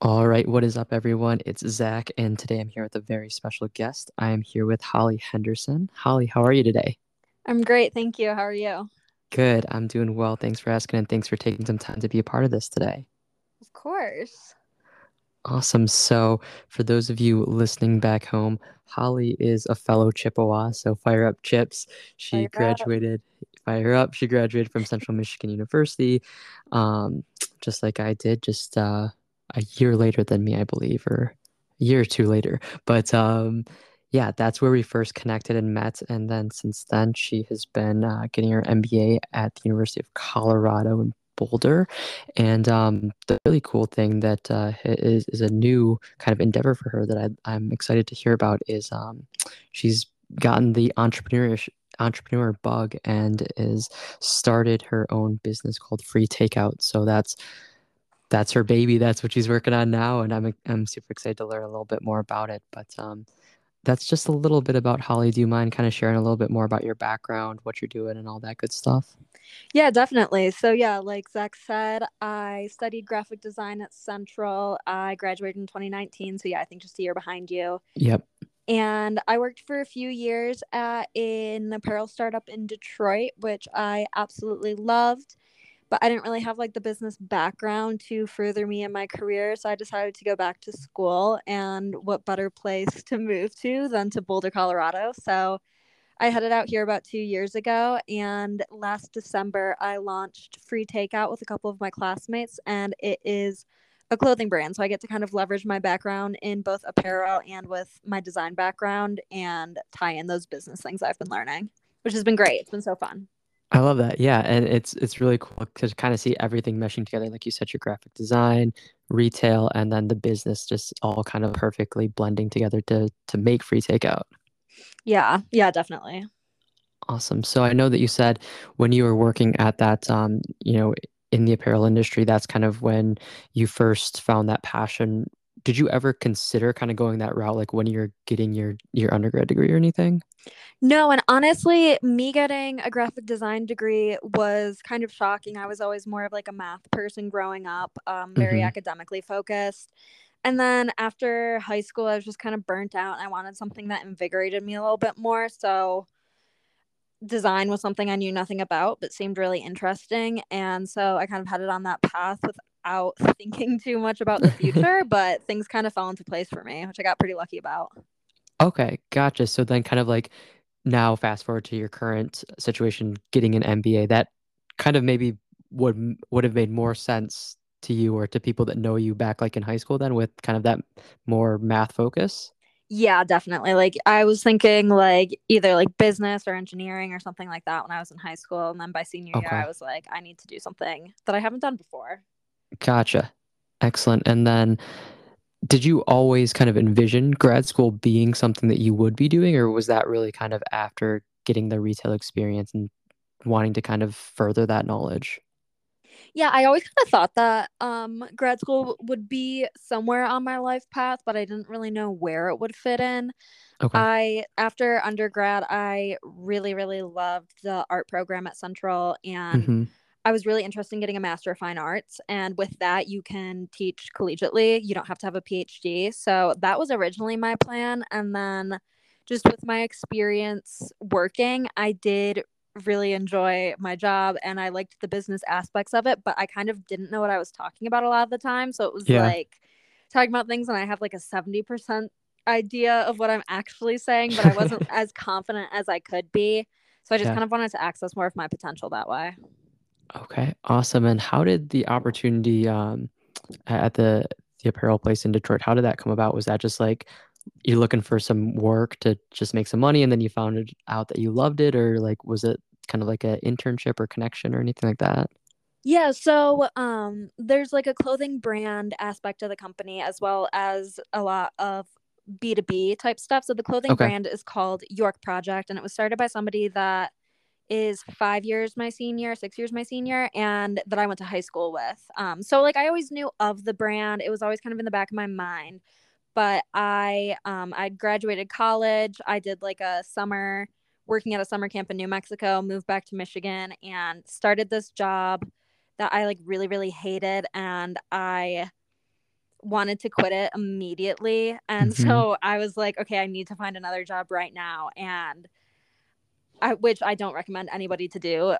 All right, what is up, everyone? It's Zach, and today I'm here with a very special guest. I am here with Holly Henderson. Holly, how are you today? I'm great, thank you. How are you? Good, I'm doing well. Thanks for asking, and thanks for taking some time to be a part of this today. Of course. Awesome. So for those of you listening back home, Holly is a fellow Chippewa, so fire up, Chips. She graduated from Central Michigan University, just like I did, just a year later than me, I believe, or a year or two later. But yeah, that's where we first connected and met. And then since then, she has been getting her MBA at the University of Colorado in Boulder. And the really cool thing that is a new kind of endeavor for her that I'm excited to hear about is she's gotten the entrepreneur bug and is started her own business called Free Takeout. So that's her baby. That's what she's working on now, and I'm super excited to learn a little bit more about it. But that's just a little bit about Holly. Do you mind kind of sharing a little bit more about your background, what you're doing, and all that good stuff? Yeah, definitely. So yeah, like Zach said, I studied graphic design at Central. I graduated in 2019, so yeah, I think just a year behind you. Yep. And I worked for a few years at an apparel startup in Detroit, which I absolutely loved. But I didn't really have like the business background to further me in my career. So I decided to go back to school, and what better place to move to than to Boulder, Colorado. So I headed out here about 2 years ago, and last December I launched Free Takeout with a couple of my classmates, and it is a clothing brand. So I get to kind of leverage my background in both apparel and with my design background and tie in those business things I've been learning, which has been great. It's been so fun. I love that. Yeah. And it's really cool to kind of see everything meshing together. Like you said, your graphic design, retail, and then the business just all kind of perfectly blending together to make Free Takeout. Yeah. Yeah, definitely. Awesome. So I know that you said when you were working at that, in the apparel industry, that's kind of when you first found that passion. Did you ever consider kind of going that route, like when you're getting your undergrad degree or anything? No. And honestly, me getting a graphic design degree was kind of shocking. I was always more of like a math person growing up, very academically focused. And then after high school, I was just kind of burnt out, and I wanted something that invigorated me a little bit more. So design was something I knew nothing about, but seemed really interesting. And so I kind of headed on that path without thinking too much about the future, but things kind of fell into place for me, which I got pretty lucky about. Okay, gotcha. So then kind of like now fast forward to your current situation, getting an MBA, that kind of maybe would have made more sense to you or to people that know you back like in high school then, with kind of that more math focus? Yeah, definitely. Like I was thinking like either like business or engineering or something like that when I was in high school. And then by senior year, I was like, I need to do something that I haven't done before. Gotcha. Excellent. And then did you always kind of envision grad school being something that you would be doing, or was that really kind of after getting the retail experience and wanting to kind of further that knowledge? Yeah, I always kind of thought that grad school would be somewhere on my life path, but I didn't really know where it would fit in. Okay. After undergrad, I really, really loved the art program at Central, and I was really interested in getting a Master of Fine Arts. And with that, you can teach collegiately. You don't have to have a PhD. So that was originally my plan. And then just with my experience working, I did really enjoy my job, and I liked the business aspects of it, but I kind of didn't know what I was talking about a lot of the time. So it was like talking about things, and I have like a 70% idea of what I'm actually saying, but I wasn't as confident as I could be. So I just kind of wanted to access more of my potential that way. Okay, awesome. And how did the opportunity at the apparel place in Detroit, how did that come about? Was that just like you're looking for some work to just make some money, and then you found out that you loved it, or like was it kind of like an internship or connection or anything like that? Yeah, so there's like a clothing brand aspect of the company as well as a lot of B2B type stuff. So the clothing brand is called York Project, and it was started by somebody that is 6 years my senior, and that I went to high school with. So like I always knew of the brand. It was always kind of in the back of my mind. But I graduated college. I did like a summer working at a summer camp in New Mexico, moved back to Michigan, and started this job that I like really, really hated. And I wanted to quit it immediately. And so I was like, okay, I need to find another job right now. And which I don't recommend anybody to do.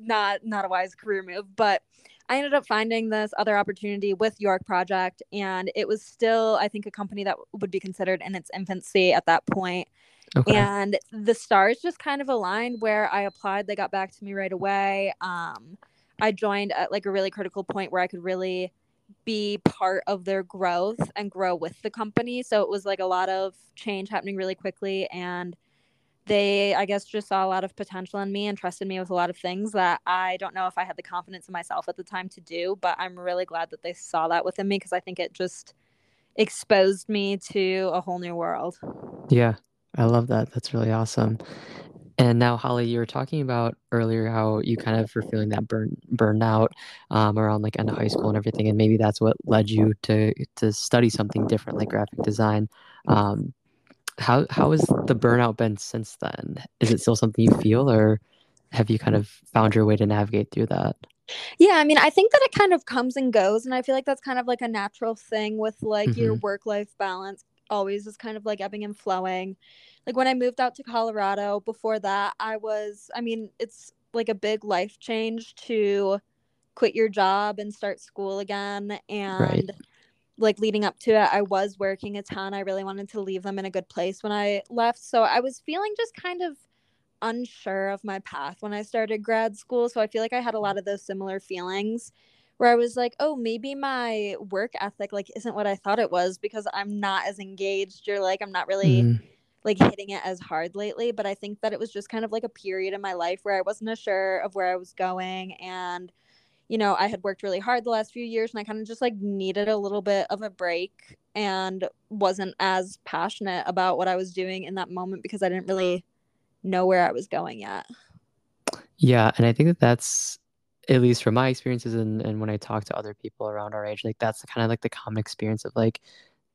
Not a wise career move, but I ended up finding this other opportunity with York Project. And it was still, I think, a company that would be considered in its infancy at that point. Okay. And the stars just kind of aligned where I applied. They got back to me right away. I joined at like a really critical point where I could really be part of their growth and grow with the company. So it was like a lot of change happening really quickly. And they, I guess, just saw a lot of potential in me and trusted me with a lot of things that I don't know if I had the confidence in myself at the time to do, but I'm really glad that they saw that within me because I think it just exposed me to a whole new world. Yeah, I love that. That's really awesome. And now, Holly, you were talking about earlier how you kind of were feeling that burnout around like end of high school and everything, and maybe that's what led you to study something different, like graphic design. How has the burnout been since then? Is it still something you feel, or have you kind of found your way to navigate through that? Yeah, I mean, I think that it kind of comes and goes, and I feel like that's kind of like a natural thing with like your work-life balance always is kind of like ebbing and flowing. Like when I moved out to Colorado, before that, it's like a big life change to quit your job and start school again. And like leading up to it, I was working a ton. I really wanted to leave them in a good place when I left. So I was feeling just kind of unsure of my path when I started grad school. So I feel like I had a lot of those similar feelings where I was like, oh, maybe my work ethic like isn't what I thought it was because I'm not as engaged. You're like, I'm not really like hitting it as hard lately. But I think that it was just kind of like a period in my life where I wasn't as sure of where I was going. And you know, I had worked really hard the last few years and I kind of just like needed a little bit of a break and wasn't as passionate about what I was doing in that moment because I didn't really know where I was going yet. Yeah. And I think that's, at least from my experiences and when I talk to other people around our age, like that's kind of like the common experience of like,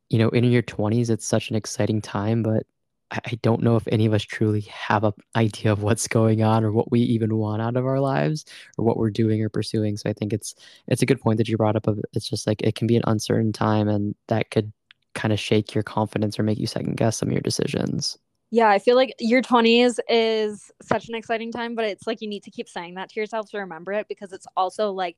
you know, in your 20s, it's such an exciting time, but I don't know if any of us truly have an idea of what's going on or what we even want out of our lives or what we're doing or pursuing. So I think it's a good point that you brought up. It's just like it can be an uncertain time and that could kind of shake your confidence or make you second guess some of your decisions. Yeah, I feel like your 20s is such an exciting time, but it's like you need to keep saying that to yourself to remember it because it's also like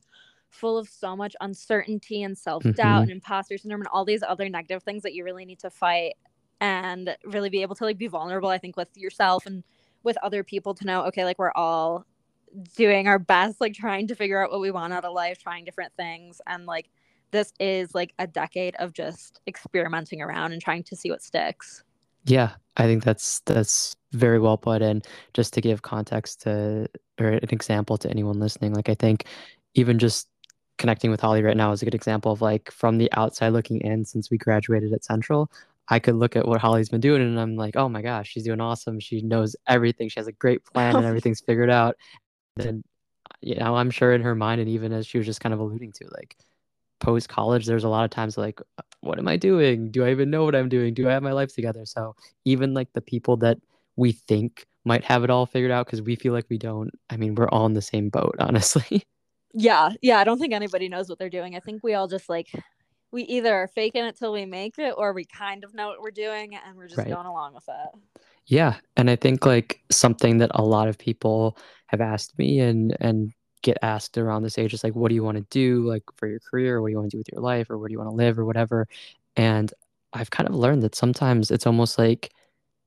full of so much uncertainty and self-doubt and imposter syndrome and all these other negative things that you really need to fight and really be able to like be vulnerable, I think, with yourself and with other people to know, okay, like we're all doing our best, like trying to figure out what we want out of life, trying different things. And like, this is like a decade of just experimenting around and trying to see what sticks. Yeah, I think that's very well put. And just to give context to, or an example to anyone listening, like I think even just connecting with Holly right now is a good example of like from the outside looking in, since we graduated at Central, I could look at what Holly's been doing and I'm like, oh my gosh, she's doing awesome. She knows everything. She has a great plan and everything's figured out. And, you know, I'm sure in her mind, and even as she was just kind of alluding to, like post-college, there's a lot of times like, what am I doing? Do I even know what I'm doing? Do I have my life together? So even like the people that we think might have it all figured out because we feel like we don't, I mean, we're all in the same boat, honestly. Yeah. I don't think anybody knows what they're doing. I think we all just like, we either are faking it till we make it or we kind of know what we're doing and we're just going along with it. Yeah. And I think like something that a lot of people have asked me and get asked around this age is like, what do you want to do like for your career? What do you want to do with your life? Or where do you want to live or whatever? And I've kind of learned that sometimes it's almost like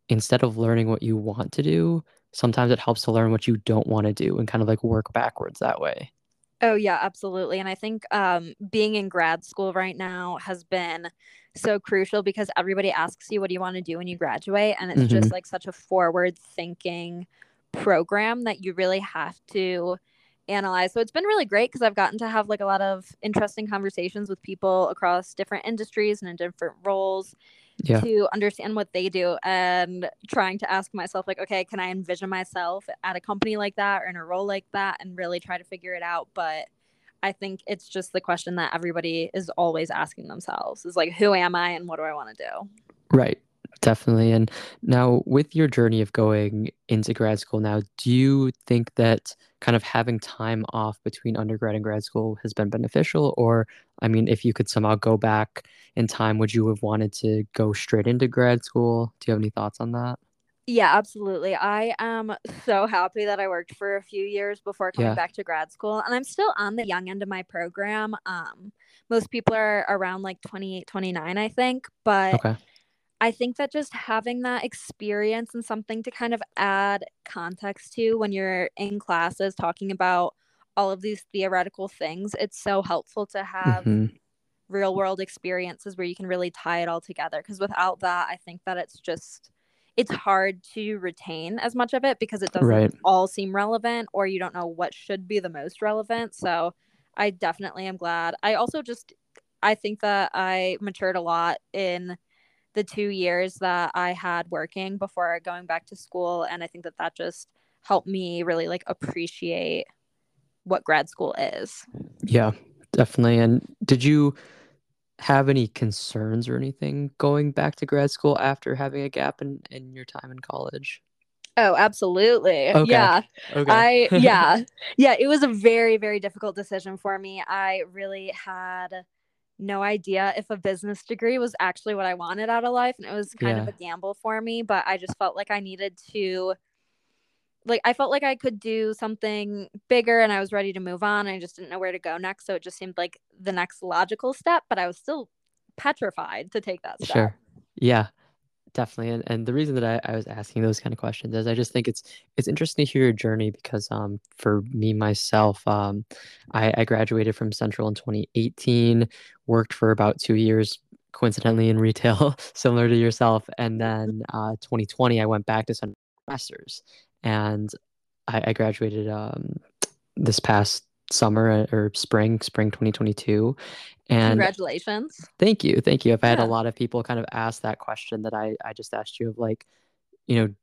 instead of learning what you want to do, sometimes it helps to learn what you don't want to do and kind of like work backwards that way. Oh, yeah, absolutely. And I think being in grad school right now has been so crucial because everybody asks you, what do you want to do when you graduate? And it's just like such a forward thinking program that you really have to analyze. So it's been really great because I've gotten to have like a lot of interesting conversations with people across different industries and in different roles to understand what they do and trying to ask myself like, okay, can I envision myself at a company like that or in a role like that and really try to figure it out. But I think it's just the question that everybody is always asking themselves is like, who am I and what do I want to do? Right. Definitely. And now, with your journey of going into grad school now, do you think that kind of having time off between undergrad and grad school has been beneficial? Or, I mean, if you could somehow go back in time, would you have wanted to go straight into grad school? Do you have any thoughts on that? Yeah, absolutely. I am so happy that I worked for a few years before coming back to grad school. And I'm still on the young end of my program. Most people are around like 28, 29, I think. But I think that just having that experience and something to kind of add context to when you're in classes talking about all of these theoretical things, it's so helpful to have real world experiences where you can really tie it all together. Because without that, I think that it's just, it's hard to retain as much of it because it doesn't all seem relevant, or you don't know what should be the most relevant. So I definitely am glad. I also just, I think that I matured a lot in the 2 years that I had working before going back to school. And I think that that just helped me really like appreciate what grad school is. Yeah, definitely. And did you have any concerns or anything going back to grad school after having a gap in your time in college? Oh, absolutely. Okay. Yeah. Okay. Yeah. It was a very, very difficult decision for me. I really had no idea if a business degree was actually what I wanted out of life. And it was kind of a gamble for me, but I just felt like I needed to, like, I felt like I could do something bigger and I was ready to move on. I just didn't know where to go next. So it just seemed like the next logical step, but I was still petrified to take that step. Sure. Yeah, definitely. And the reason that I was asking those kind of questions is I just think it's interesting to hear your journey because for me, myself, I graduated from Central in 2018, worked for about 2 years, coincidentally in retail, similar to yourself. And then 2020, I went back to Central Masters. And I graduated this past summer or spring 2022. And congratulations. Thank you. I've had a lot of people kind of ask that question that I just asked you of like, you know,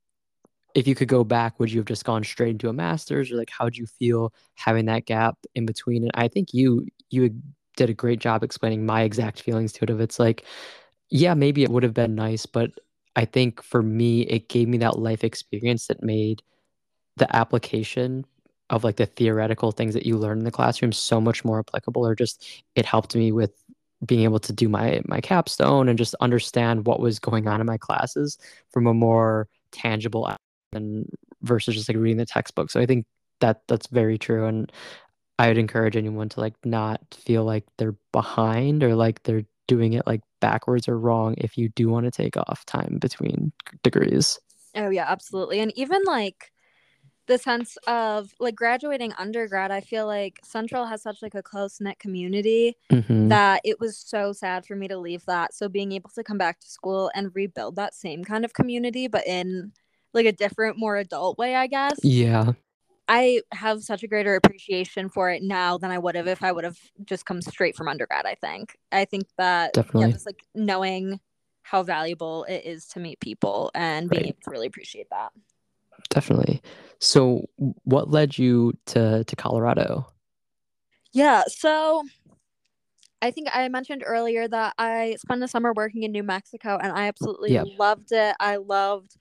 if you could go back, would you have just gone straight into a master's, or like, how'd you feel having that gap in between? And I think you did a great job explaining my exact feelings to it of it's like, yeah, maybe it would have been nice, but I think for me, it gave me that life experience that made the application of like the theoretical things that you learn in the classroom so much more applicable, or just it helped me with being able to do my capstone and just understand what was going on in my classes from a more tangible than versus just like reading the textbook. So I think that's very true. And I would encourage anyone to like not feel like they're behind or like they're doing it like backwards or wrong if you do want to take off time between degrees. Oh yeah, absolutely. And even like the sense of like graduating undergrad, I feel like Central has such like a close-knit community that it was so sad for me to leave that. So being able to come back to school and rebuild that same kind of community, but in like a different, more adult way, I guess. Yeah. I have such a greater appreciation for it now than I would have if I would have just come straight from undergrad, I think. I think that just like knowing how valuable it is to meet people and being able to really appreciate that. Definitely. So what led you to Colorado? Yeah, so I think I mentioned earlier that I spent the summer working in New Mexico and I absolutely loved it. I loved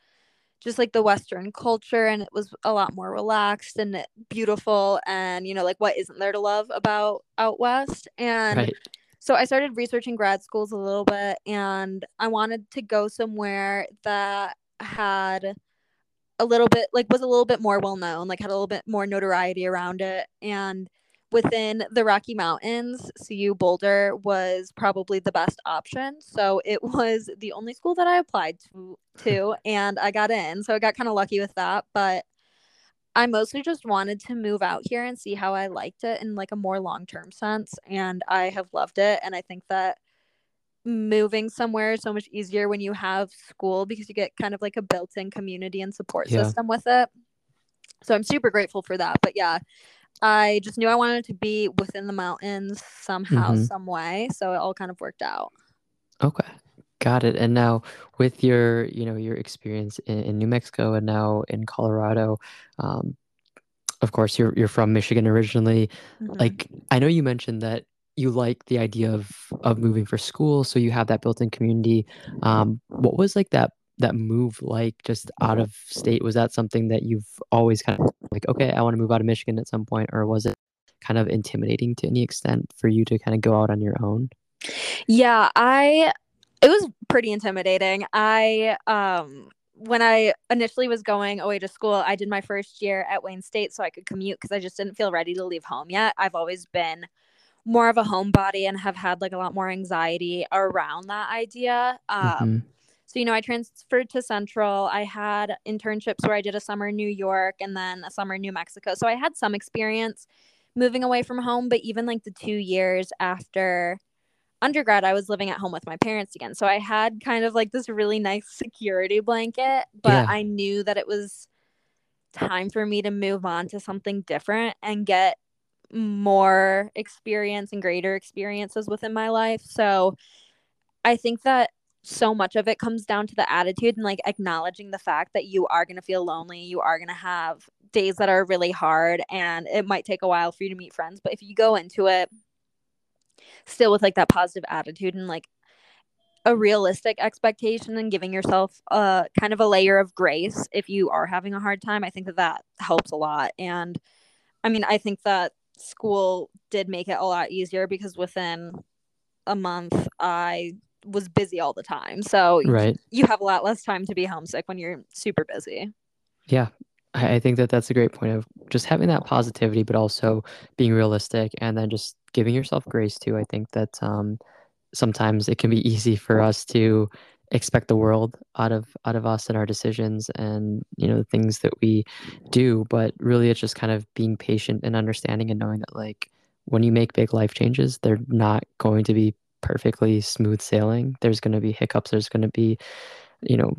just like the Western culture, and it was a lot more relaxed and beautiful, and you know, like what isn't there to love about out West? And so I started researching grad schools a little bit, and I wanted to go somewhere that had a little bit, like was a little bit more well known, like had a little bit more notoriety around it. And within the Rocky Mountains, CU Boulder was probably the best option. So it was the only school that I applied to and I got in. So I got kind of lucky with that. But I mostly just wanted to move out here and see how I liked it in like a more long-term sense. And I have loved it. And I think that moving somewhere is so much easier when you have school because you get kind of like a built-in community and support system with it. So I'm super grateful for that. But yeah, I just knew I wanted to be within the mountains somehow, some way. So it all kind of worked out. Okay. Got it. And now with your, you know, your experience in New Mexico and now in Colorado, of course, you're from Michigan originally. Like, I know you mentioned that you like the idea of moving for school, so you have that built-in community. What was like that that move like just out of state? Was that something that you've always kind of like, okay, I want to move out of Michigan at some point, or was it kind of intimidating to any extent for you to kind of go out on your own? Yeah, it was pretty intimidating. When I initially was going away to school, I did my first year at Wayne State so I could commute because I just didn't feel ready to leave home yet. I've always been more of a homebody and have had like a lot more anxiety around that idea. So, you know, I transferred to Central. I had internships where I did a summer in New York and then a summer in New Mexico. So I had some experience moving away from home, but even like the 2 years after undergrad, I was living at home with my parents again. So I had kind of like this really nice security blanket, but I knew that it was time for me to move on to something different and get more experience and greater experiences within my life. So I think that so much of it comes down to the attitude and like acknowledging the fact that you are going to feel lonely. You are going to have days that are really hard and it might take a while for you to meet friends. But if you go into it still with like that positive attitude and like a realistic expectation and giving yourself a kind of a layer of grace, if you are having a hard time, I think that that helps a lot. And I mean, I think that school did make it a lot easier because within a month I was busy all the time. So you have a lot less time to be homesick when you're super busy. Yeah. I think that that's a great point of just having that positivity, but also being realistic and then just giving yourself grace too. I think that sometimes it can be easy for us to expect the world out of us and our decisions and, you know, the things that we do, but really it's just kind of being patient and understanding and knowing that like when you make big life changes, they're not going to be perfectly smooth sailing. There's going to be hiccups. There's going to be, you know,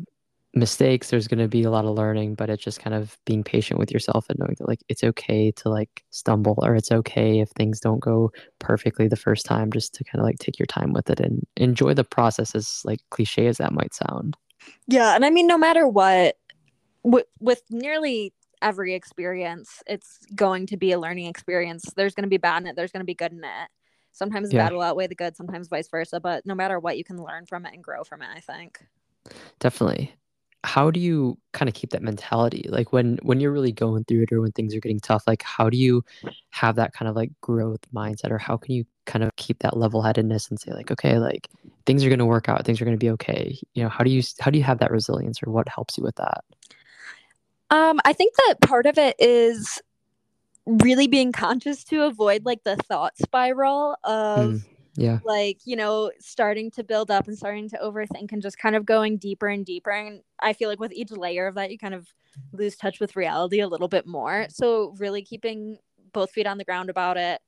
mistakes. There's going to be a lot of learning, but it's just kind of being patient with yourself and knowing that like it's okay to like stumble, or it's okay if things don't go perfectly the first time, just to kind of like take your time with it and enjoy the process, as like cliche as that might sound. Yeah. And I mean, no matter what, with nearly every experience, it's going to be a learning experience. There's going to be bad in it. There's going to be good in it. Sometimes bad will outweigh the good, sometimes vice versa, but no matter what, you can learn from it and grow from it, I think. Definitely. How do you kind of keep that mentality? Like when you're really going through it or when things are getting tough, like how do you have that kind of like growth mindset, or how can you kind of keep that level-headedness and say like, okay, like things are going to work out, things are going to be okay. You know, how do you have that resilience, or what helps you with that? I think that part of it is really being conscious to avoid like the thought spiral of like, you know, starting to build up and starting to overthink and just kind of going deeper and deeper. And I feel like with each layer of that, you kind of lose touch with reality a little bit more. So really keeping both feet on the ground about it.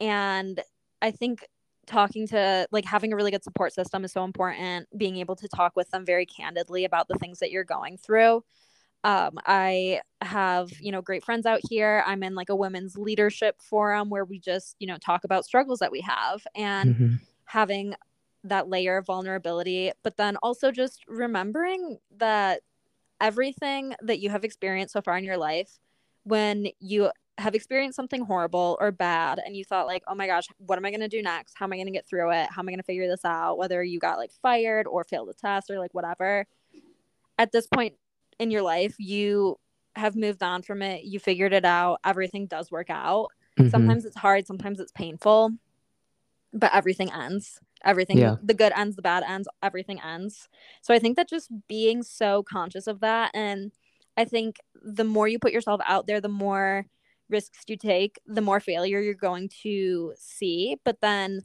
And I think talking to like having a really good support system is so important. Being able to talk with them very candidly about the things that you're going through. I have, you know, great friends out here. I'm in like a women's leadership forum where we just, you know, talk about struggles that we have and having that layer of vulnerability, but then also just remembering that everything that you have experienced so far in your life, when you have experienced something horrible or bad and you thought like, oh my gosh, what am I going to do next? How am I going to get through it? How am I going to figure this out? Whether you got like fired or failed a test or like whatever, at this point in your life, you have moved on from it. You figured it out. Everything does work out. Sometimes it's hard. Sometimes it's painful, but everything ends. Everything, the good ends, the bad ends, everything ends. So I think that just being so conscious of that. And I think the more you put yourself out there, the more risks you take, the more failure you're going to see, but then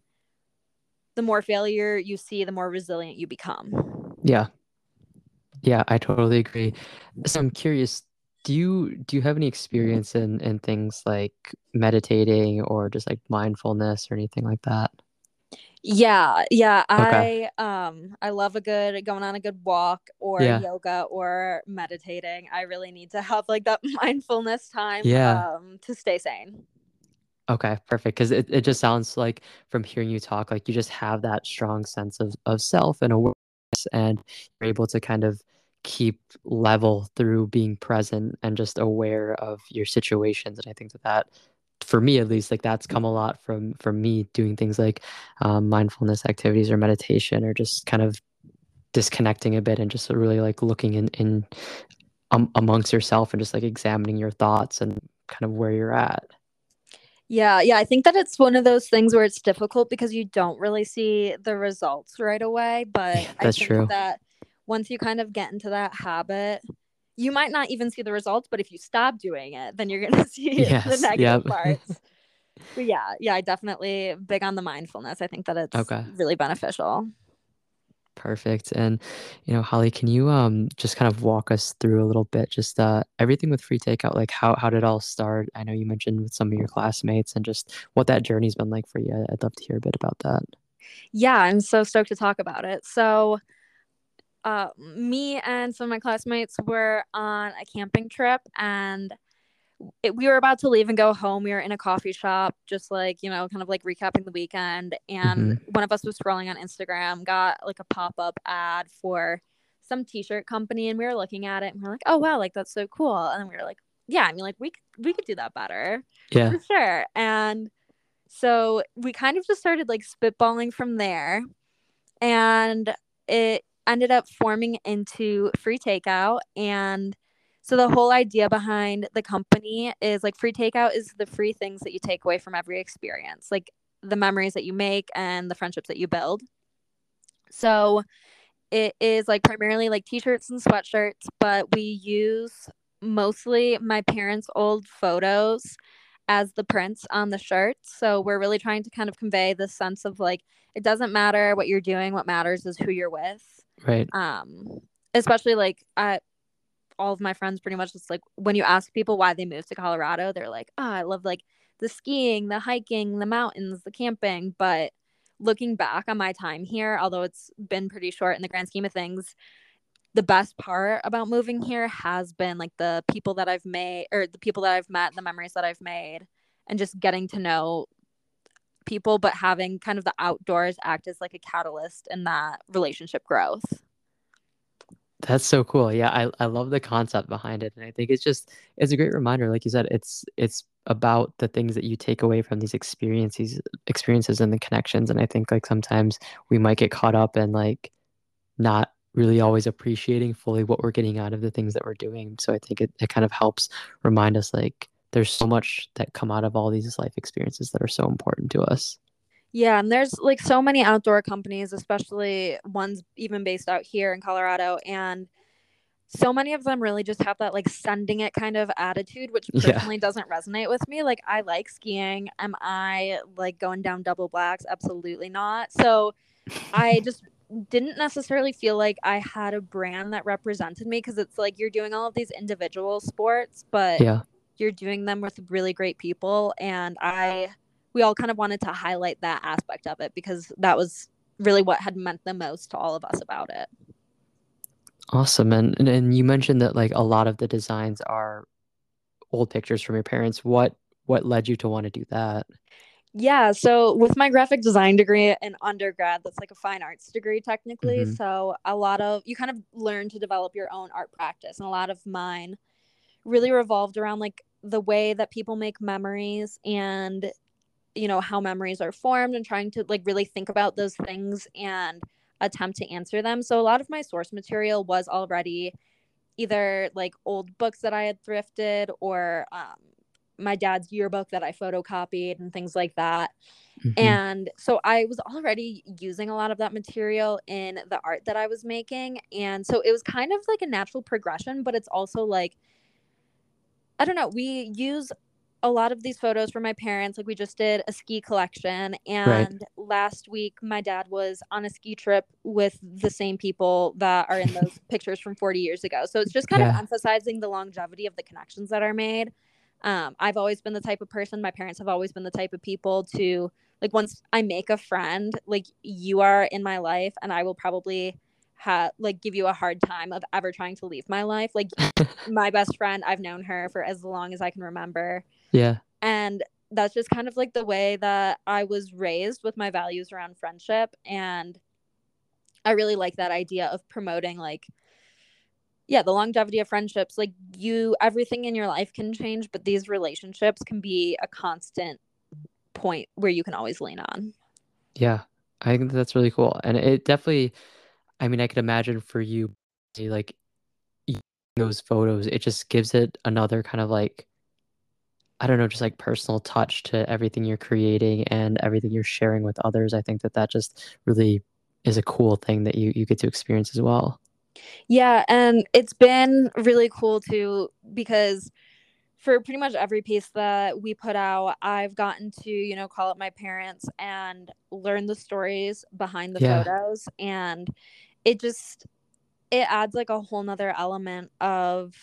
the more failure you see, the more resilient you become. Yeah. Yeah, I totally agree. So I'm curious, do you have any experience in things like meditating or just like mindfulness or anything like that? Yeah. Okay. I love going on a good walk or yoga or meditating. I really need to have like that mindfulness time to stay sane. Okay, perfect. Because it just sounds like from hearing you talk, like you just have that strong sense of self and awareness, and you're able to kind of keep level through being present and just aware of your situations. And I think that for me at least, like that's come a lot from me doing things like mindfulness activities or meditation, or just kind of disconnecting a bit and just really like looking in amongst yourself and just like examining your thoughts and kind of where you're at. Yeah. I think that it's one of those things where it's difficult because you don't really see the results right away. But I think that once you kind of get into that habit, you might not even see the results, but if you stop doing it, then you're going to see the negative parts. But yeah, I definitely big on the mindfulness. I think that it's really beneficial. Perfect. And, you know, Holly, can you just kind of walk us through a little bit, just everything with Free Takeout, like how did it all start? I know you mentioned with some of your classmates and just what that journey's been like for you. I'd love to hear a bit about that. Yeah, I'm so stoked to talk about it. So me and some of my classmates were on a camping trip, and we were about to leave and go home. We were in a coffee shop, just like, you know, kind of like recapping the weekend. And one of us was scrolling on Instagram, got like a pop-up ad for some t-shirt company. And we were looking at it and we were like, oh, wow, like that's so cool. And we were like, yeah, I mean, like we could do that better. Yeah, for sure. And so we kind of just started like spitballing from there. And it ended up forming into Free Takeout. And so the whole idea behind the company is like free takeout is the free things that you take away from every experience, like the memories that you make and the friendships that you build. So it is like primarily like t-shirts and sweatshirts, but we use mostly my parents' old photos as the prints on the shirts. So we're really trying to kind of convey the sense of like, it doesn't matter what you're doing. What matters is who you're with. Right. Especially like all of my friends pretty much, it's like when you ask people why they moved to Colorado, they're like, oh, I love like the skiing, the hiking, the mountains, the camping. But looking back on my time here, although it's been pretty short in the grand scheme of things, the best part about moving here has been like the people that I've made, or the people that I've met, the memories that I've made, and just getting to know people, but having kind of the outdoors act as like a catalyst in that relationship growth. That's so cool. Yeah, I love the concept behind it. And I think it's a great reminder. Like you said, it's about the things that you take away from these experiences and the connections. And I think like sometimes we might get caught up in like not really always appreciating fully what we're getting out of the things that we're doing. So I think it kind of helps remind us like there's so much that come out of all these life experiences that are so important to us. Yeah, and there's like so many outdoor companies, especially ones even based out here in Colorado, and so many of them really just have that like sending it kind of attitude, which personally doesn't resonate with me. Like I like skiing. Am I like going down double blacks? Absolutely not. So I just didn't necessarily feel like I had a brand that represented me, because it's like you're doing all of these individual sports, but you're doing them with really great people, and we all kind of wanted to highlight that aspect of it because that was really what had meant the most to all of us about it. Awesome. And you mentioned that like a lot of the designs are old pictures from your parents. What led you to want to do that? Yeah. So with my graphic design degree in undergrad, that's like a fine arts degree technically. So a lot of, you kind of learn to develop your own art practice. And a lot of mine really revolved around like the way that people make memories and, you know, how memories are formed, and trying to like really think about those things and attempt to answer them. So a lot of my source material was already either like old books that I had thrifted or my dad's yearbook that I photocopied and things like that. And so I was already using a lot of that material in the art that I was making. And so it was kind of like a natural progression, but it's also like, I don't know, we use a lot of these photos from my parents. Like we just did a ski collection, and last week my dad was on a ski trip with the same people that are in those pictures from 40 years ago. So it's just kind of emphasizing the longevity of the connections that are made. I've always been the type of person, my parents have always been the type of people to like, once I make a friend, like you are in my life, and I will probably like give you a hard time of ever trying to leave my life. Like my best friend, I've known her for as long as I can remember. Yeah. And that's just kind of like the way that I was raised with my values around friendship. And I really like that idea of promoting like, the longevity of friendships. Like everything in your life can change, but these relationships can be a constant point where you can always lean on. Yeah. I think that's really cool. And it definitely, I mean, I could imagine for you, like, those photos, it just gives it another kind of like, I don't know, just like personal touch to everything you're creating and everything you're sharing with others. I think that that just really is a cool thing that you get to experience as well. Yeah, it's been really cool too, because for pretty much every piece that we put out, I've gotten to, you know, call up my parents and learn the stories behind the photos. And it adds like a whole nother element of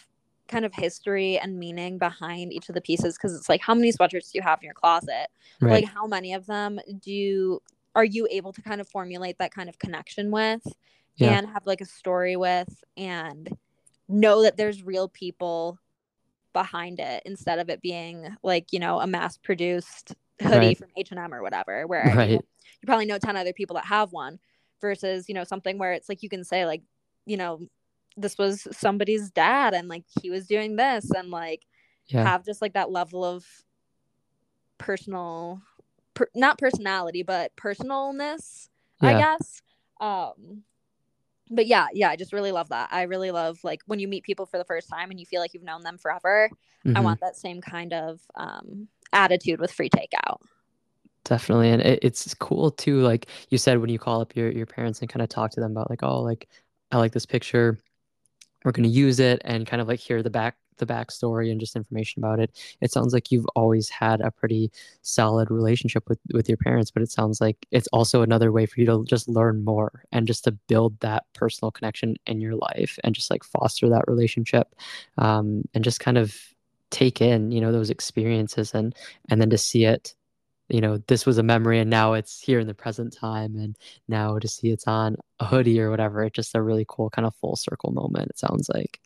kind of history and meaning behind each of the pieces. 'Cause it's like, how many sweatshirts do you have in your closet? Right. Like, how many of them are you able to kind of formulate that kind of connection with and have like a story with, and know that there's real people behind it, instead of it being like, you know, a mass produced hoodie from H&M or whatever, where you know, you probably know 10 other people that have one, versus, you know, something where it's like, you can say like, you know, this was somebody's dad and like he was doing this, and like have just like that level of personal, not personality, but personalness, I guess. But yeah, I just really love that. I really love like when you meet people for the first time and you feel like you've known them forever. Mm-hmm. I want that same kind of attitude with Free Takeout. Definitely. And it's cool too. Like you said, when you call up your parents and kind of talk to them about like, oh, like I like this picture, we're going to use it, and kind of like hear the backstory and just information about it. It sounds like you've always had a pretty solid relationship with your parents, but it sounds like it's also another way for you to just learn more and just to build that personal connection in your life, and just like foster that relationship, and just kind of take in, you know, those experiences, and then to see it, you know, this was a memory and now it's here in the present time, and now to see it's on a hoodie or whatever. It's just a really cool kind of full circle moment, it sounds like.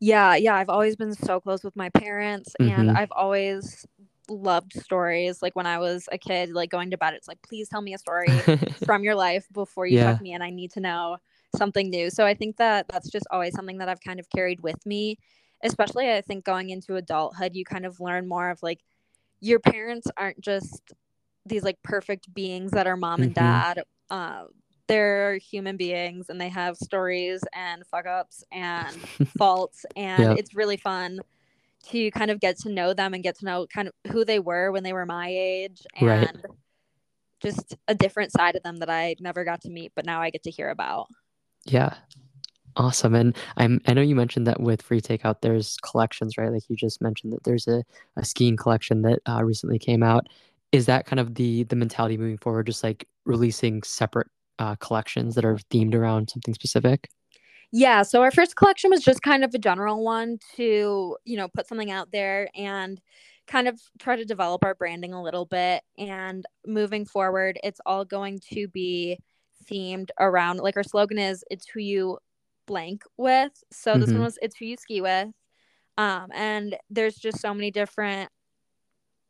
Yeah, I've always been so close with my parents, and I've always loved stories. Like when I was a kid, like going to bed, it's like, please tell me a story from your life before you tuck me in. I need to know something new. So I think that that's just always something that I've kind of carried with me, especially I think going into adulthood, you kind of learn more of like, your parents aren't just these like perfect beings that are mom and dad. They're human beings, and they have stories and fuck ups and faults. And it's really fun to kind of get to know them and get to know kind of who they were when they were my age, and just a different side of them that I never got to meet, but now I get to hear about. Yeah. Awesome. And I know you mentioned that with Free Takeout, there's collections, right? Like you just mentioned that there's a skiing collection that recently came out. Is that kind of the mentality moving forward, just like releasing separate collections that are themed around something specific? Yeah. So our first collection was just kind of a general one to, you know, put something out there and kind of try to develop our branding a little bit. And moving forward, it's all going to be themed around, like our slogan is, it's who you blank with. So this one was, it's who you ski with. And there's just so many different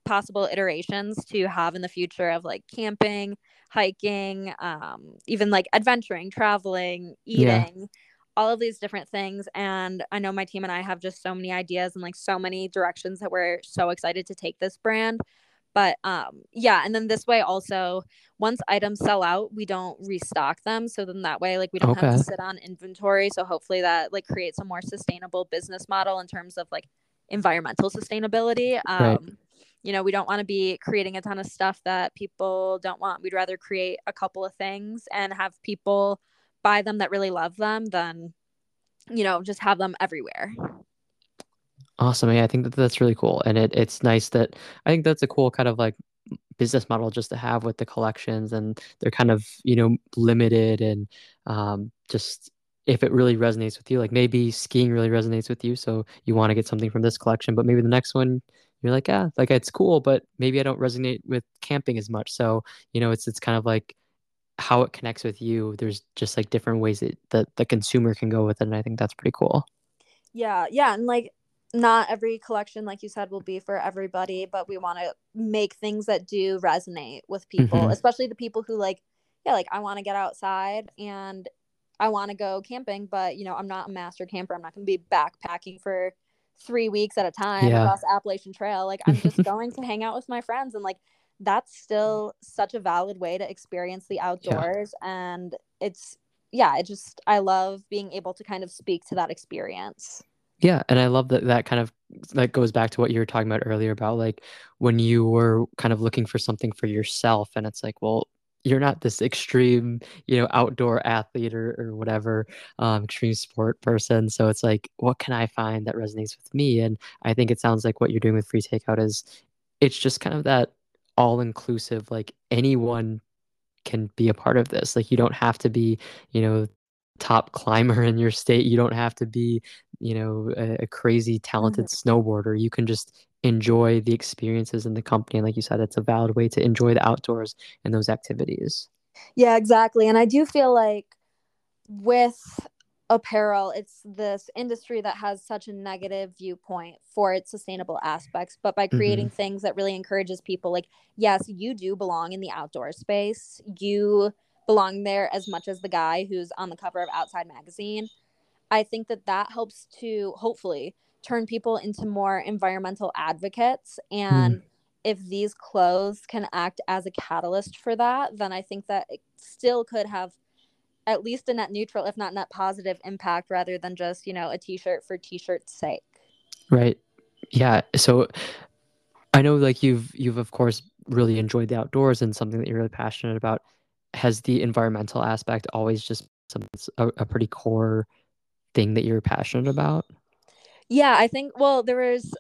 possible iterations to have in the future of like camping, hiking, even like adventuring, traveling, eating, all of these different things. And I know my team and I have just so many ideas and like so many directions that we're so excited to take this brand. But and then this way also, once items sell out, we don't restock them. So then that way, like we don't have to sit on inventory. So hopefully that like creates a more sustainable business model in terms of like environmental sustainability. You know, we don't want to be creating a ton of stuff that people don't want. We'd rather create a couple of things and have people buy them that really love them than, you know, just have them everywhere. Awesome. Yeah, I think that that's really cool. And it's nice that I think that's a cool kind of like business model just to have with the collections, and they're kind of, you know, limited, and just if it really resonates with you, like maybe skiing really resonates with you, so you want to get something from this collection, but maybe the next one you're like, yeah, like it's cool, but maybe I don't resonate with camping as much. So, you know, it's kind of like how it connects with you. There's just like different ways that the consumer can go with it. And I think that's pretty cool. Yeah. And like not every collection, like you said, will be for everybody, but we want to make things that do resonate with people, especially the people who like, like I want to get outside and I want to go camping, but you know, I'm not a master camper. I'm not going to be backpacking for 3 weeks at a time across Appalachian Trail. Like I'm just going to hang out with my friends, and like that's still such a valid way to experience the outdoors. And it's yeah, it just, I love being able to kind of speak to that experience. Yeah. And I love that that kind of like goes back to what you were talking about earlier about like when you were kind of looking for something for yourself and it's like, well, you're not this extreme, you know, outdoor athlete or whatever, extreme sport person. So it's like, what can I find that resonates with me? And I think it sounds like what you're doing with Free Takeout is it's just kind of that all inclusive, like anyone can be a part of this. Like you don't have to be, you know, top climber in your state. You don't have to be, you know, a crazy talented snowboarder. You can just enjoy the experiences in the company. And like you said, it's a valid way to enjoy the outdoors and those activities. Yeah, exactly. And I do feel like with apparel, it's this industry that has such a negative viewpoint for its sustainable aspects. But by creating things that really encourages people, like, yes, you do belong in the outdoor space. You belong there as much as the guy who's on the cover of Outside Magazine. I think that that helps to hopefully turn people into more environmental advocates. And if these clothes can act as a catalyst for that, then I think that it still could have at least a net neutral, if not net positive impact, rather than just, you know, a t-shirt for t-shirt's sake. Right. Yeah. So I know like you've of course really enjoyed the outdoors and something that you're really passionate about. Has the environmental aspect always just a pretty core thing that you're passionate about? Yeah, I think, well, there was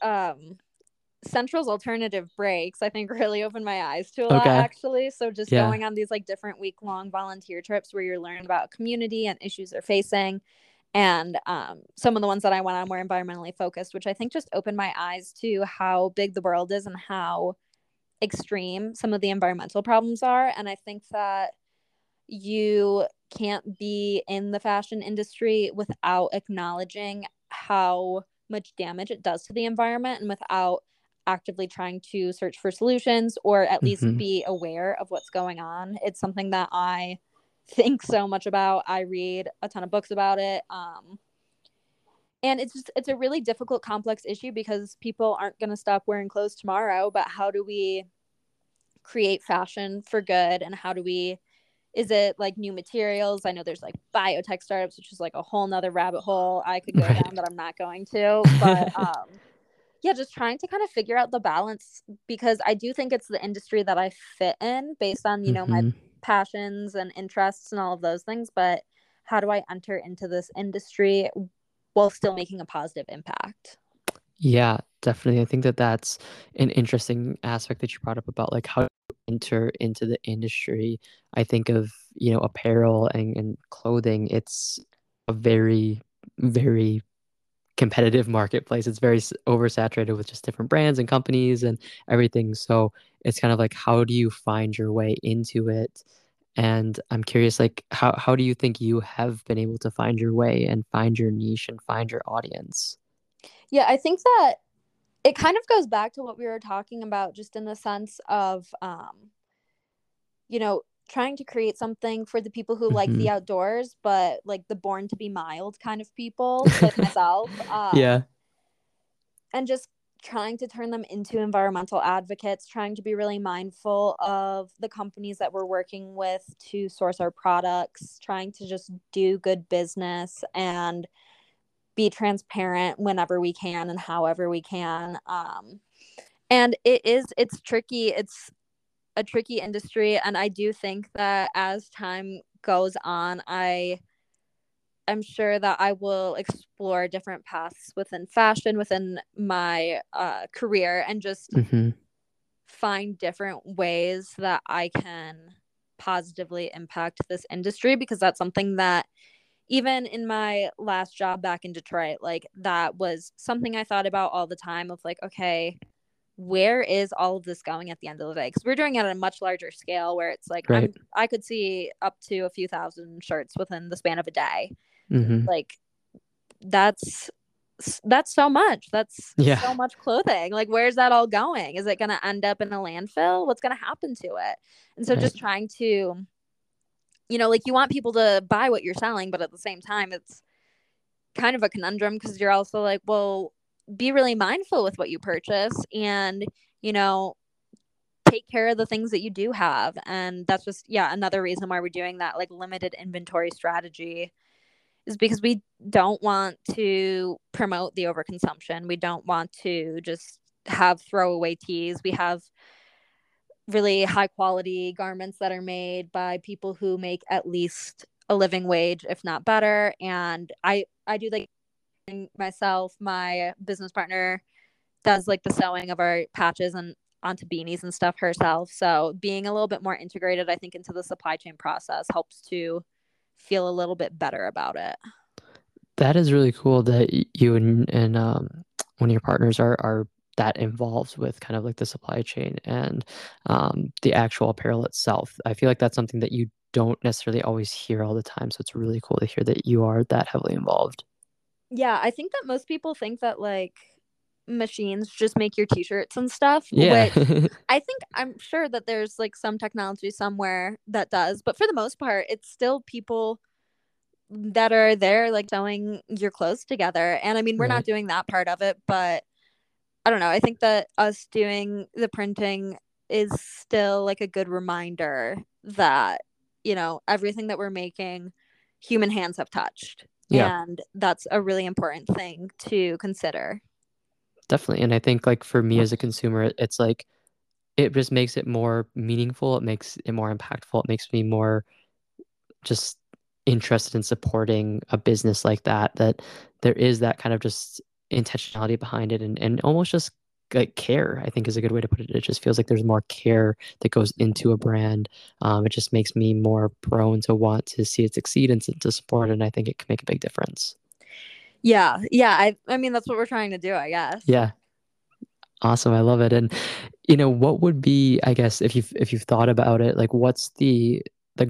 Central's alternative breaks, I think, really opened my eyes to a lot, actually. So just going on these like different week-long volunteer trips where you're learning about community and issues they're facing. And some of the ones that I went on were environmentally focused, which I think just opened my eyes to how big the world is and how extreme some of the environmental problems are. And I think that you can't be in the fashion industry without acknowledging how much damage it does to the environment and without actively trying to search for solutions or at least be aware of what's going on. It's something that I think so much about. I read a ton of books about it. And it's just, it's a really difficult, complex issue because people aren't going to stop wearing clothes tomorrow, but how do we create fashion for good? And how do we, is it like new materials? I know there's like biotech startups, which is like a whole nother rabbit hole I could go down that I'm not going to. But yeah, just trying to kind of figure out the balance because I do think it's the industry that I fit in based on, you know, my passions and interests and all of those things. But how do I enter into this industry while still making a positive impact? Yeah, definitely. I think that that's an interesting aspect that you brought up about like how to enter into the industry. I think of, you know, apparel and clothing. It's a very, very competitive marketplace. It's very oversaturated with just different brands and companies and everything. So it's kind of like, how do you find your way into it? And I'm curious, like, how do you think you have been able to find your way and find your niche and find your audience? Yeah, I think that it kind of goes back to what we were talking about, just in the sense of, you know, trying to create something for the people who like the outdoors, but like the born to be mild kind of people, like myself. Yeah. And just trying to turn them into environmental advocates, trying to be really mindful of the companies that we're working with to source our products, trying to just do good business and be transparent whenever we can and however we can. And it's tricky. It's a tricky industry. And I do think that as time goes on, I'm sure that I will explore different paths within fashion, within my career, and just find different ways that I can positively impact this industry, because that's something that even in my last job back in Detroit, like that was something I thought about all the time of like, okay, where is all of this going at the end of the day? Because we're doing it on a much larger scale where it's like, I could see up to a few thousand shirts within the span of a day. Like that's so much. That's so much clothing. Like, where's that all going? Is it going to end up in a landfill? What's going to happen to it? And so just trying to, you know, like you want people to buy what you're selling, but at the same time, it's kind of a conundrum because you're also like, well, be really mindful with what you purchase and, you know, take care of the things that you do have. And that's just, yeah, another reason why we're doing that, like, limited inventory strategy, is because we don't want to promote the overconsumption. We don't want to just have throwaway teas. We have really high quality garments that are made by people who make at least a living wage, if not better. And I do, like, myself, my business partner does, like, the sewing of our patches and onto beanies and stuff herself. So being a little bit more integrated, I think, into the supply chain process helps to feel a little bit better about it. That is really cool that you and one of your partners are that involved with kind of like the supply chain and the actual apparel itself. I feel like that's something that you don't necessarily always hear all the time. So it's really cool to hear that you are that heavily involved. Yeah, I think that most people think that, like, machines just make your t-shirts and stuff, yeah. Which I think, I'm sure that there's, like, some technology somewhere that does, but for the most part it's still people that are there, like, sewing your clothes together. And I mean, we're not doing that part of it, but I don't know, I think that us doing the printing is still, like, a good reminder that, you know, everything that we're making, human hands have touched. Yeah. And that's a really important thing to consider. Definitely. And I think, like, for me as a consumer, it's like, it just makes it more meaningful. It makes it more impactful. It makes me more just interested in supporting a business like that, that there is that kind of just intentionality behind it, and almost just, like, care, I think, is a good way to put it. It just feels like there's more care that goes into a brand. It just makes me more prone to want to see it succeed and to support it. And I think it can make a big difference. Yeah. Yeah. I mean, that's what we're trying to do, I guess. Yeah. Awesome. I love it. And, you know, what would be, I guess, if you've thought about it, like, what's the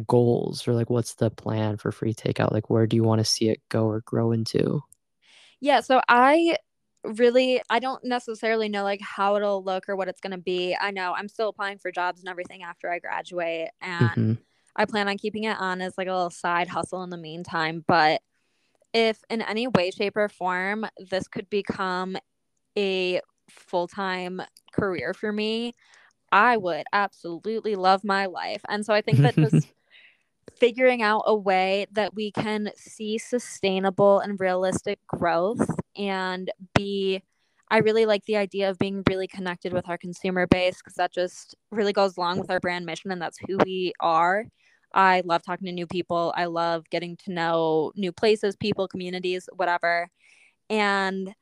goals, or, like, what's the plan for Free Takeout? Like, where do you want to see it go or grow into? Yeah. So I don't necessarily know, like, how it'll look or what it's going to be. I know I'm still applying for jobs and everything after I graduate, and I plan on keeping it on as, like, a little side hustle in the meantime. But if in any way, shape, or form this could become a full-time career for me, I would absolutely love my life. And so I think that just figuring out a way that we can see sustainable and realistic growth and I really like the idea of being really connected with our consumer base, because that just really goes along with our brand mission, and that's who we are. I love talking to new people. I love getting to know new places, people, communities, whatever. And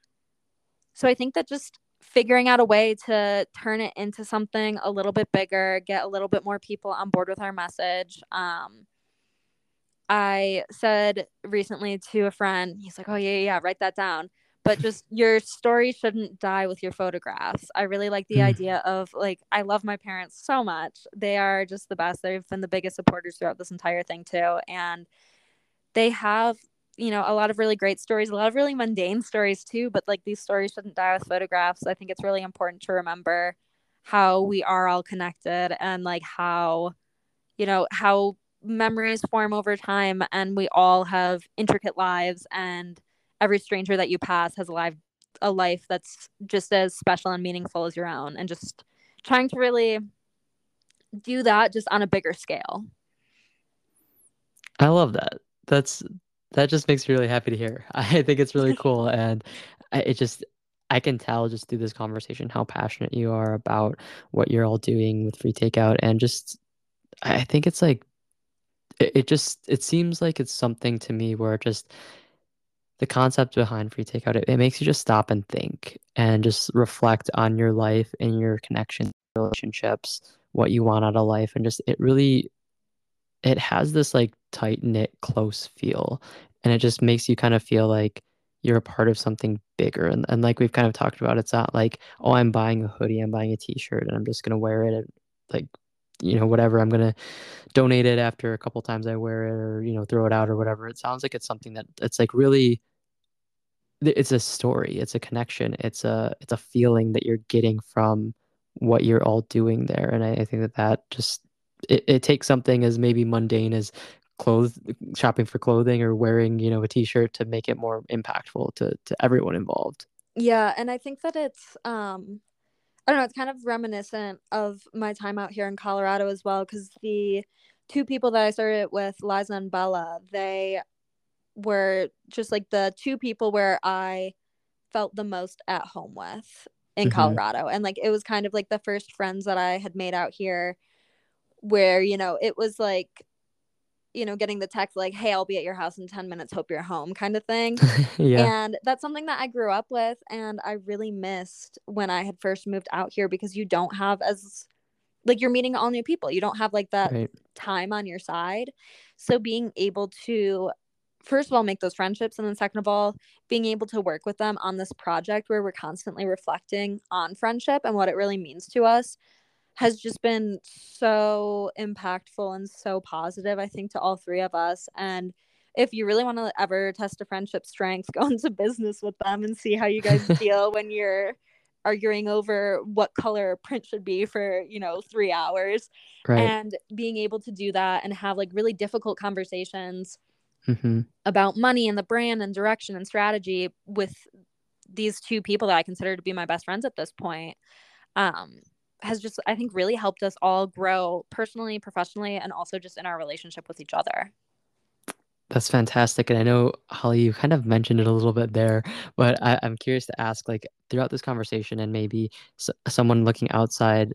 so I think that just figuring out a way to turn it into something a little bit bigger, get a little bit more people on board with our message. I said recently to a friend, he's like, oh, yeah, write that down. But just your story shouldn't die with your photographs. I really like the idea of, like, I love my parents so much. They are just the best. They've been the biggest supporters throughout this entire thing too. And they have, you know, a lot of really great stories, a lot of really mundane stories too, but, like, these stories shouldn't die with photographs. I think it's really important to remember how we are all connected, and, like, how, you know, how memories form over time, and we all have intricate lives, and every stranger that you pass has a life that's just as special and meaningful as your own, and just trying to really do that just on a bigger scale. I love that. That just makes me really happy to hear. I think it's really cool. And I can tell just through this conversation how passionate you are about what you're all doing with Free Takeout. And just, I think it's like, it seems like it's something to me where just, the concept behind Free Takeout, it makes you just stop and think and just reflect on your life and your connections, relationships, what you want out of life. And just, it has this, like, tight knit, close feel. And it just makes you kind of feel like you're a part of something bigger. And like we've kind of talked about, it's not like, oh, I'm buying a hoodie, I'm buying a t-shirt, and I'm just going to wear it, and, like, you know, whatever, I'm going to donate it after a couple times I wear it, or, you know, throw it out or whatever. It sounds like it's something that it's, like, really, it's a story, it's a connection, it's a feeling that you're getting from what you're all doing there. And I think that just, it takes something as maybe mundane as shopping for clothing or wearing, you know, a t-shirt to make it more impactful to everyone involved. Yeah. And I think that it's I don't know, it's kind of reminiscent of my time out here in Colorado as well, because the two people that I started with, Liza and Bella, they were just like the two people where I felt the most at home with in mm-hmm. Colorado. And like it was kind of like the first friends that I had made out here where, you know, it was like, you know, getting the text like, hey, I'll be at your house in 10 minutes, hope you're home kind of thing. Yeah. And that's something that I grew up with and I really missed when I had first moved out here, because you don't have as like, you're meeting all new people. You don't have like that right. time on your side. So being able to, first of all, make those friendships, and then second of all, being able to work with them on this project where we're constantly reflecting on friendship and what it really means to us has just been so impactful and so positive, I think, to all three of us. And if you really want to ever test a friendship strength, go into business with them and see how you guys feel when you're arguing over what color print should be for, you know, 3 hours. Right. And being able to do that and have like really difficult conversations mm-hmm. about money and the brand and direction and strategy with these two people that I consider to be my best friends at this point, has just, I think, really helped us all grow personally, professionally, and also just in our relationship with each other. That's fantastic. And I know, Holly, you kind of mentioned it a little bit there, but I'm curious to ask, like, throughout this conversation and maybe someone looking outside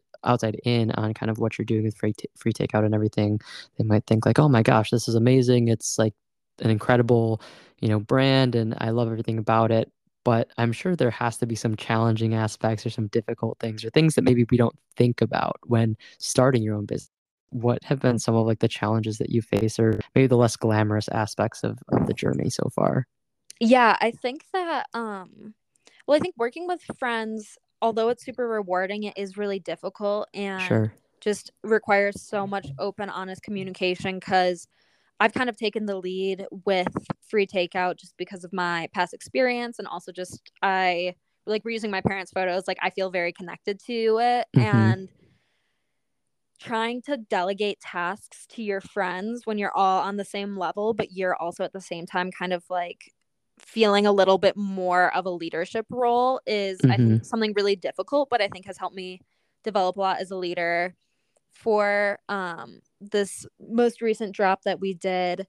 in on kind of what you're doing with free takeout and everything, they might think like, oh my gosh, this is amazing. It's like an incredible, you know, brand and I love everything about it. But I'm sure there has to be some challenging aspects or some difficult things or things that maybe we don't think about when starting your own business. What have been some of like the challenges that you face or maybe the less glamorous aspects of the journey so far? Yeah, I think that, I think working with friends, although it's super rewarding, it is really difficult and sure. just requires so much open, honest communication, because I've kind of taken the lead with free takeout just because of my past experience, and also just I like reusing my parents' photos. Like I feel very connected to it, mm-hmm. and trying to delegate tasks to your friends when you're all on the same level, but you're also at the same time kind of like feeling a little bit more of a leadership role is mm-hmm. I think something really difficult, but I think has helped me develop a lot as a leader. For this most recent drop that we did,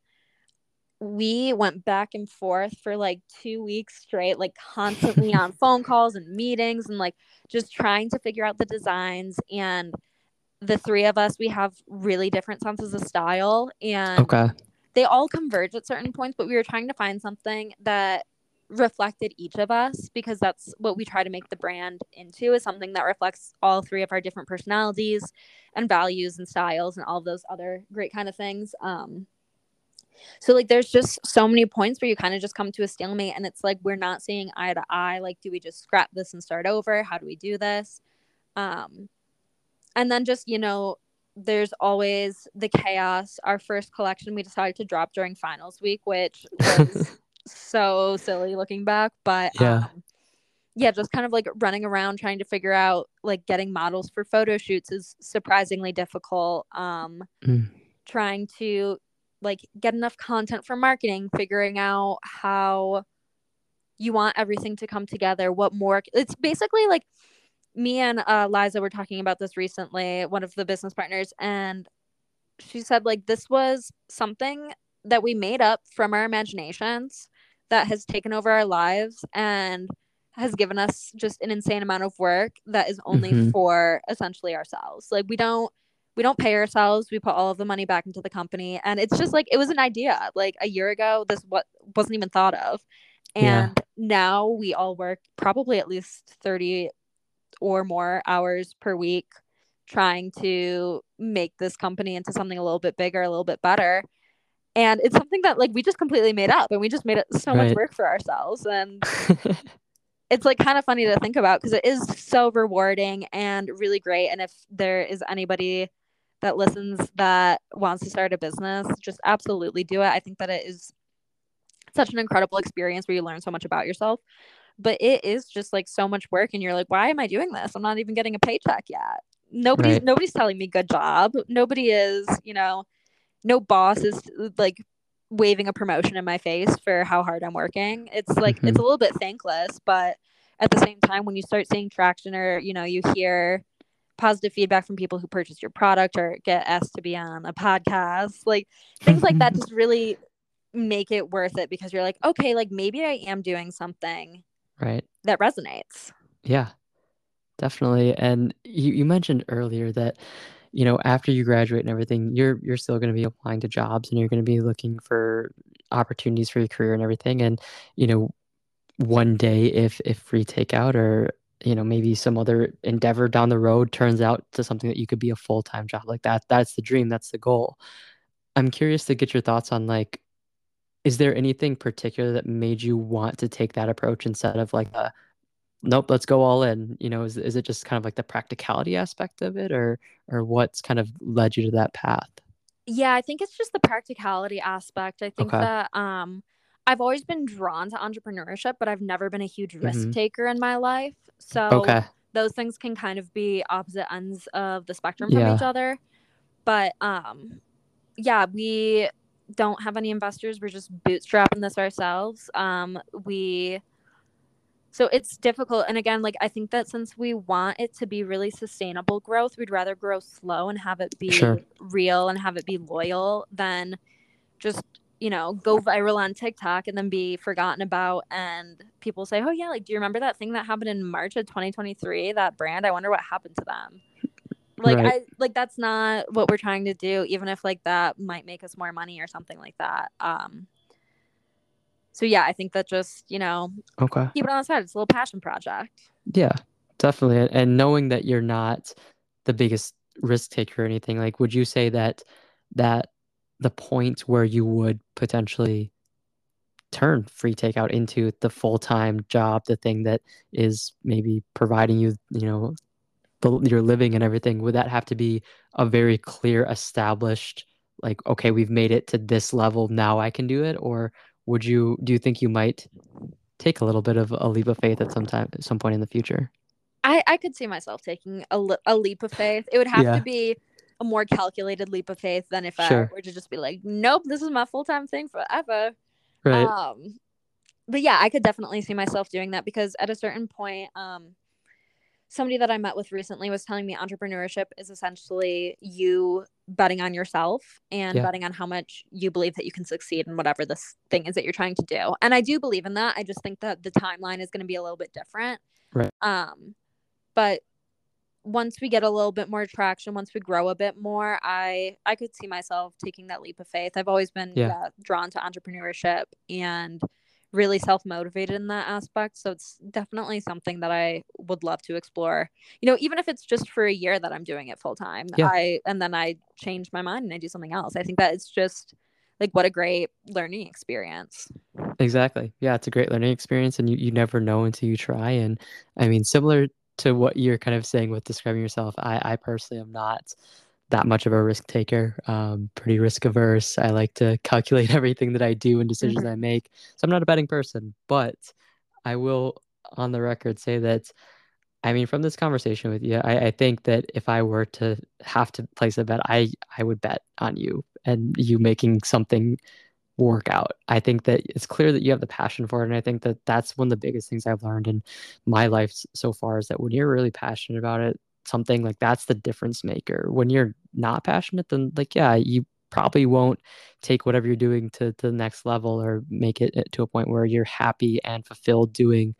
we went back and forth for like 2 weeks straight, like constantly on phone calls and meetings and like just trying to figure out the designs. And the three of us, we have really different senses of style, and okay. they all converge at certain points, but we were trying to find something that reflected each of us, because that's what we try to make the brand into, is something that reflects all three of our different personalities and values and styles and all those other great kind of things. So like there's just so many points where you kind of just come to a stalemate and it's like, we're not seeing eye to eye. Like, do we just scrap this and start over? How do we do this? And then just, you know, there's always the chaos. Our first collection we decided to drop during finals week, which was so silly looking back, but yeah, just kind of like running around trying to figure out like getting models for photo shoots is surprisingly difficult. Trying to like get enough content for marketing, figuring out how you want everything to come together, what more. It's basically like me and Liza were talking about this recently, one of the business partners, and she said like this was something that we made up from our imaginations that has taken over our lives and has given us just an insane amount of work that is only mm-hmm. for essentially ourselves. Like we don't pay ourselves. We put all of the money back into the company. And it's just like, it was an idea like a year ago, this wasn't even thought of. And now we all work probably at least 30 or more hours per week trying to make this company into something a little bit bigger, a little bit better. And it's something that like we just completely made up, and we just made it so right. much work for ourselves. And it's like kind of funny to think about, because it is so rewarding and really great. And if there is anybody that listens that wants to start a business, just absolutely do it. I think that it is such an incredible experience where you learn so much about yourself, but it is just like so much work. And you're like, why am I doing this? I'm not even getting a paycheck yet. Nobody's telling me good job. Nobody is, you know, no boss is like waving a promotion in my face for how hard I'm working. It's like, mm-hmm. it's a little bit thankless, but at the same time, when you start seeing traction or, you know, you hear positive feedback from people who purchase your product or get asked to be on a podcast, like things like that just really make it worth it, because you're like, okay, like maybe I am doing something right that resonates. Yeah, definitely. And you mentioned earlier that, you know, after you graduate and everything, you're still going to be applying to jobs and you're going to be looking for opportunities for your career and everything. And, you know, one day if Free Takeout or, you know, maybe some other endeavor down the road turns out to something that you could be a full-time job, like that's the dream, that's the goal. I'm curious to get your thoughts on, like, is there anything particular that made you want to take that approach instead of like a, nope, let's go all in? You know, is it just kind of like the practicality aspect of it, or what's kind of led you to that path? Yeah, I think it's just the practicality aspect. I think that I've always been drawn to entrepreneurship, but I've never been a huge risk taker in my life. So those things can kind of be opposite ends of the spectrum from each other. But we don't have any investors. We're just bootstrapping this ourselves. So it's difficult. And again, like, I think that since we want it to be really sustainable growth, we'd rather grow slow and have it be real and have it be loyal than just, you know, go viral on TikTok and then be forgotten about. And people say, oh yeah, like, do you remember that thing that happened in March of 2023, that brand? I wonder what happened to them. Like, that's not what we're trying to do, even if like that might make us more money or something like that. So yeah, I think that just, you know, keep it on the side. It's a little passion project. Yeah, definitely. And knowing that you're not the biggest risk taker or anything, like, would you say that the point where you would potentially turn Free Takeout into the full-time job, the thing that is maybe providing you, you know, your living and everything, would that have to be a very clear, established, like, okay, we've made it to this level, now I can do it? Or do you think you might take a little bit of a leap of faith at some point in the future? I could see myself taking a leap of faith. It would have to be a more calculated leap of faith than if I were to just be like, nope, this is my full-time thing forever. Right. But yeah, I could definitely see myself doing that, because at a certain point, somebody that I met with recently was telling me entrepreneurship is essentially you betting on yourself and betting on how much you believe that you can succeed in whatever this thing is that you're trying to do. And I do believe in that. I just think that the timeline is going to be a little bit different. Right. But once we get a little bit more traction, once we grow a bit more, I could see myself taking that leap of faith. I've always been drawn to entrepreneurship and really self-motivated in that aspect. So it's definitely something that I would love to explore. You know, even if it's just for a year that I'm doing it full-time, and then I change my mind and I do something else. I think that it's just like, what a great learning experience. Exactly. Yeah, it's a great learning experience, and you never know until you try. And I mean, similar to what you're kind of saying with describing yourself, I personally am not that much of a risk taker, pretty risk averse. I like to calculate everything that I do and decisions I make. So I'm not a betting person, but I will on the record say that, I mean, from this conversation with you, I think that if I were to have to place a bet, I would bet on you and you making something work out. I think that it's clear that you have the passion for it. And I think that that's one of the biggest things I've learned in my life so far, is that when you're really passionate about it, something, like, that's the difference maker. When you're not passionate, then, like, yeah, you probably won't take whatever you're doing to the next level or make it to a point where you're happy and fulfilled doing,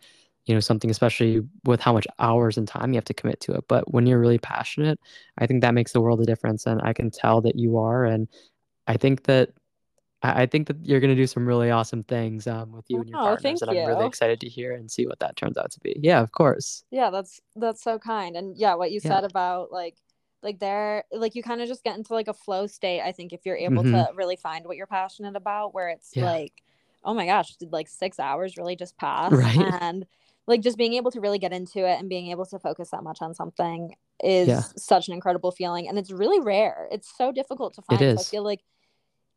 you know, something, especially with how much hours and time you have to commit to it. But when you're really passionate, I think that makes the world a difference. And I can tell that you are. And I think that you're going to do some really awesome things with you and your partners, and I'm really excited to hear and see what that turns out to be. Yeah, of course. Yeah, that's so kind. And yeah, what you said about like there, like, you kind of just get into like a flow state, I think, if you're able to really find what you're passionate about, where it's like, oh my gosh, did like 6 hours really just pass? Right. And like, just being able to really get into it and being able to focus that much on something is such an incredible feeling. And it's really rare. It's so difficult to find. It is. So I feel like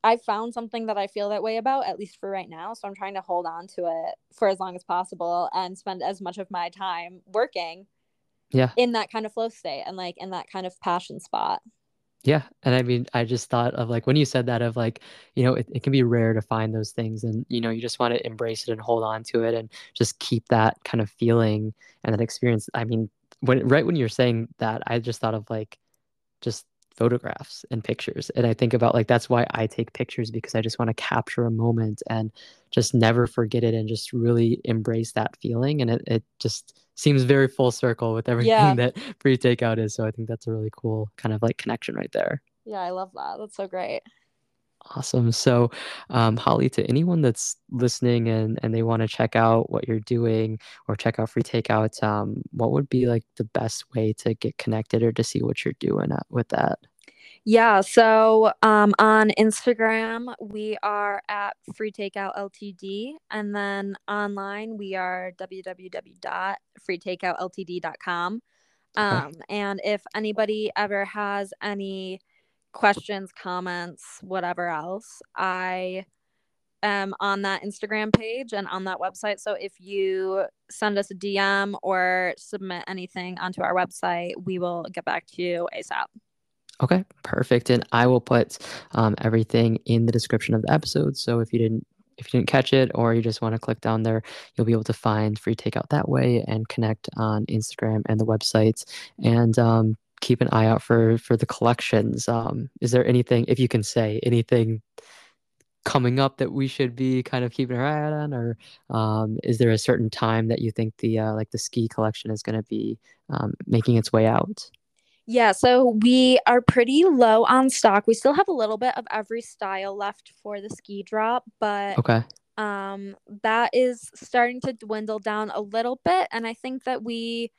I found something that I feel that way about, at least for right now. So I'm trying to hold on to it for as long as possible and spend as much of my time working in that kind of flow state and like in that kind of passion spot. Yeah. And I mean, I just thought of like, when you said that of like, you know, it can be rare to find those things and, you know, you just want to embrace it and hold on to it and just keep that kind of feeling and that experience. I mean, right when you're saying that, I just thought of like, just photographs and pictures. And I think about like, that's why I take pictures, because I just want to capture a moment and just never forget it and just really embrace that feeling. And it just seems very full circle with everything that Free Takeout is. So I think that's a really cool kind of like connection right there. Yeah, I love that. That's so great. Awesome. So Holly, to anyone that's listening and they want to check out what you're doing or check out Free Takeout, what would be like the best way to get connected or to see what you're doing with that? Yeah, so on Instagram, we are at Free Takeout LTD. And then online, we are www.freetakeoutltd.com. And if anybody ever has any questions, comments, whatever else, I am on that Instagram page and on that website. So if you send us a DM or submit anything onto our website, we will get back to you ASAP. Okay, perfect. And I will put everything in the description of the episode. So if you didn't catch it or you just want to click down there, you'll be able to find Free Takeout that way and connect on Instagram and the websites. And keep an eye out for the collections. Is there anything, if you can say anything coming up that we should be kind of keeping our eye on? Or is there a certain time that you think the ski collection is going to be making its way out? Yeah, so we are pretty low on stock. We still have a little bit of every style left for the ski drop, but that is starting to dwindle down a little bit. And I think that we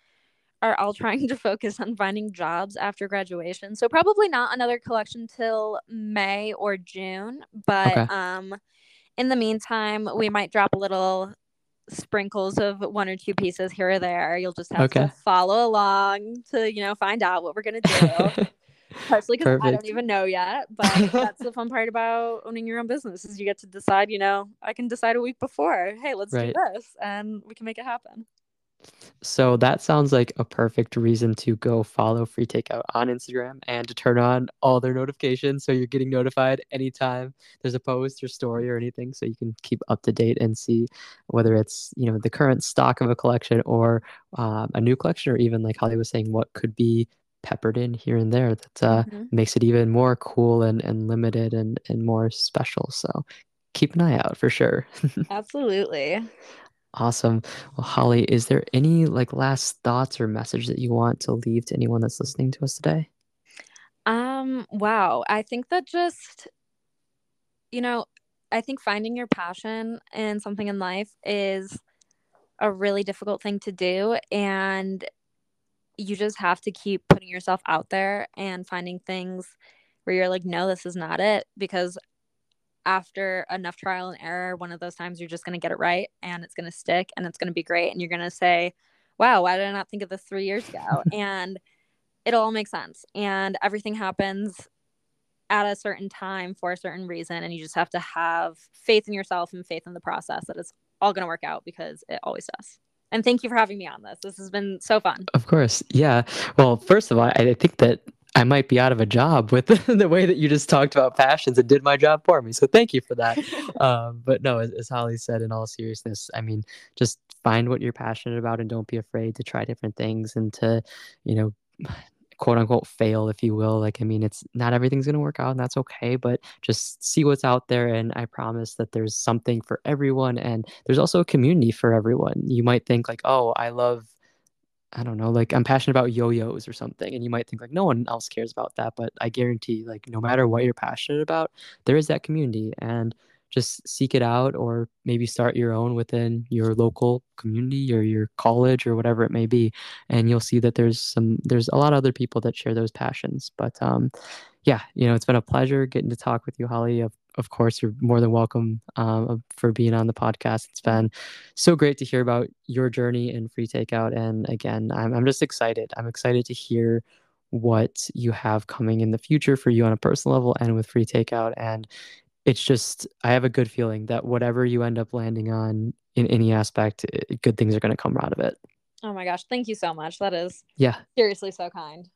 are all trying to focus on finding jobs after graduation. So probably not another collection till May or June. But in the meantime, we might drop a little sprinkles of one or two pieces here or there. You'll just have to follow along to, you know, find out what we're gonna do. Partially because I don't even know yet, but that's the fun part about owning your own business, is you get to decide, you know, I can decide a week before, hey, let's do this, and we can make it happen. So that sounds like a perfect reason to go follow Free Takeout on Instagram and to turn on all their notifications, so you're getting notified anytime there's a post or story or anything, so you can keep up to date and see whether it's, you know, the current stock of a collection or a new collection, or even like Holly was saying, what could be peppered in here and there that makes it even more cool and limited and more special. So keep an eye out for sure. Absolutely. Awesome. Well, Holly, is there any like last thoughts or message that you want to leave to anyone that's listening to us today? Wow. I think that just, you know, I think finding your passion and something in life is a really difficult thing to do. And you just have to keep putting yourself out there and finding things where you're like, no, this is not it, because after enough trial and error, one of those times you're just going to get it right, and it's going to stick, and it's going to be great, and you're going to say, wow, why did I not think of this 3 years ago? And it'll all make sense, and everything happens at a certain time for a certain reason, and you just have to have faith in yourself and faith in the process that it's all going to work out, because it always does. And thank you for having me on this. This has been so fun. Of course. Yeah. Well, first of all, I think that I might be out of a job with the way that you just talked about passions and did my job for me. So thank you for that. But no, as Holly said, in all seriousness, I mean, just find what you're passionate about and don't be afraid to try different things and to, you know, quote unquote fail, if you will. Like, I mean, it's not everything's going to work out, and that's okay, but just see what's out there. And I promise that there's something for everyone. And there's also a community for everyone. You might think like, oh, I don't know, like I'm passionate about yo-yos or something. And you might think like no one else cares about that, but I guarantee like no matter what you're passionate about, there is that community, and just seek it out, or maybe start your own within your local community or your college or whatever it may be. And you'll see that there's a lot of other people that share those passions. But yeah, you know, it's been a pleasure getting to talk with you, Holly. Of course, you're more than welcome for being on the podcast. It's been so great to hear about your journey in Free Takeout. And again, I'm just excited. I'm excited to hear what you have coming in the future for you on a personal level and with Free Takeout. And it's just, I have a good feeling that whatever you end up landing on in any aspect, good things are going to come out of it. Oh my gosh. Thank you so much. That is seriously so kind.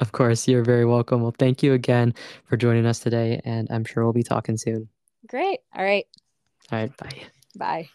Of course, you're very welcome. Well, thank you again for joining us today, and I'm sure we'll be talking soon. Great. All right. All right. Bye. Bye.